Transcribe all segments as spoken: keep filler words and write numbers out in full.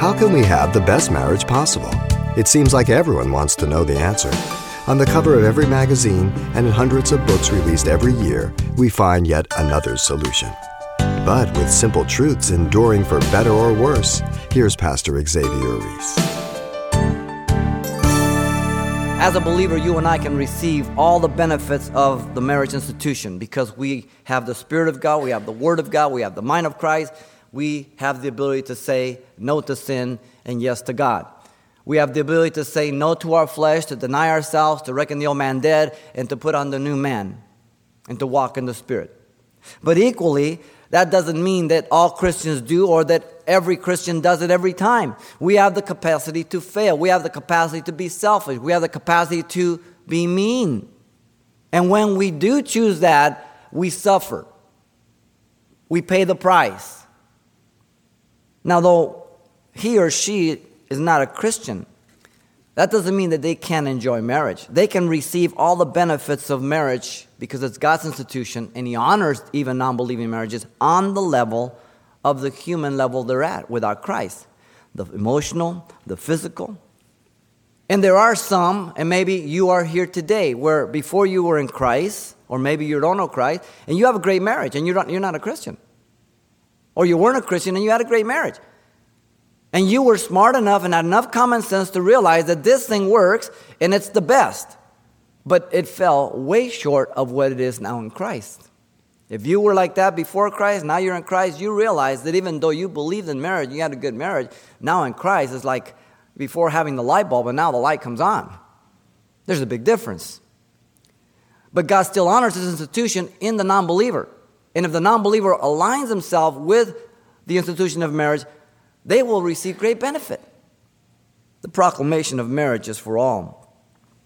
How can we have the best marriage possible? It seems like everyone wants to know the answer. On the cover of every magazine and in hundreds of books released every year, we find yet another solution. But with simple truths enduring for better or worse, here's Pastor Xavier Reese. As a believer, you and I can receive all the benefits of the marriage institution because we have the Spirit of God, we have the Word of God, we have the mind of Christ, we have the ability to say no to sin and yes to God. We have the ability to say no to our flesh, to deny ourselves, to reckon the old man dead, and to put on the new man, and to walk in the Spirit. But equally, that doesn't mean that all Christians do or that every Christian does it every time. We have the capacity to fail. We have the capacity to be selfish. We have the capacity to be mean. And when we do choose that, we suffer. We pay the price. Now, though he or she is not a Christian, that doesn't mean that they can't enjoy marriage. They can receive all the benefits of marriage because it's God's institution, and He honors even non-believing marriages on the level of the human level they're at without Christ, the emotional, the physical. And there are some, and maybe you are here today, where before you were in Christ, or maybe you don't know Christ, and you have a great marriage, and you're not, you're not a Christian. Or you weren't a Christian, and you had a great marriage. And you were smart enough and had enough common sense to realize that this thing works and it's the best. But it fell way short of what it is now in Christ. If you were like that before Christ, now you're in Christ, you realize that even though you believed in marriage, you had a good marriage, now in Christ it's like before having the light bulb and now the light comes on. There's a big difference. But God still honors His institution in the non-believer. And if the non-believer aligns himself with the institution of marriage, they will receive great benefit. The proclamation of marriage is for all.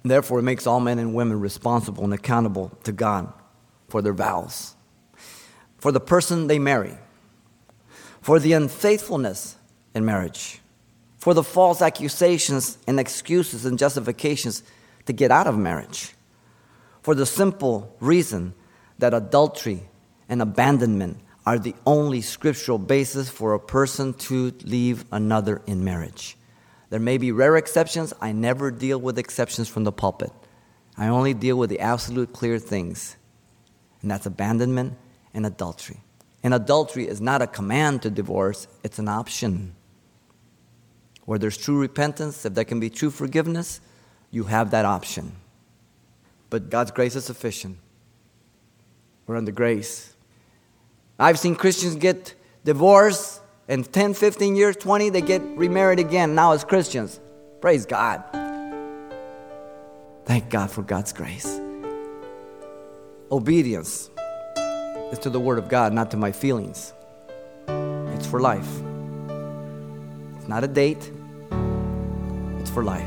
Therefore, it makes all men and women responsible and accountable to God for their vows, for the person they marry, for the unfaithfulness in marriage, for the false accusations and excuses and justifications to get out of marriage, for the simple reason that adultery and abandonment are the only scriptural basis for a person to leave another in marriage. There may be rare exceptions. I never deal with exceptions from the pulpit. I only deal with the absolute clear things, and that's abandonment and adultery. And adultery is not a command to divorce. It's an option. Where there's true repentance, if there can be true forgiveness, you have that option. But God's grace is sufficient. We're under grace. I've seen Christians get divorced, and ten, fifteen years, twenty, they get remarried again now as Christians. Praise God. Thank God for God's grace. Obedience is to the Word of God, not to my feelings. It's for life. It's not a date. It's for life.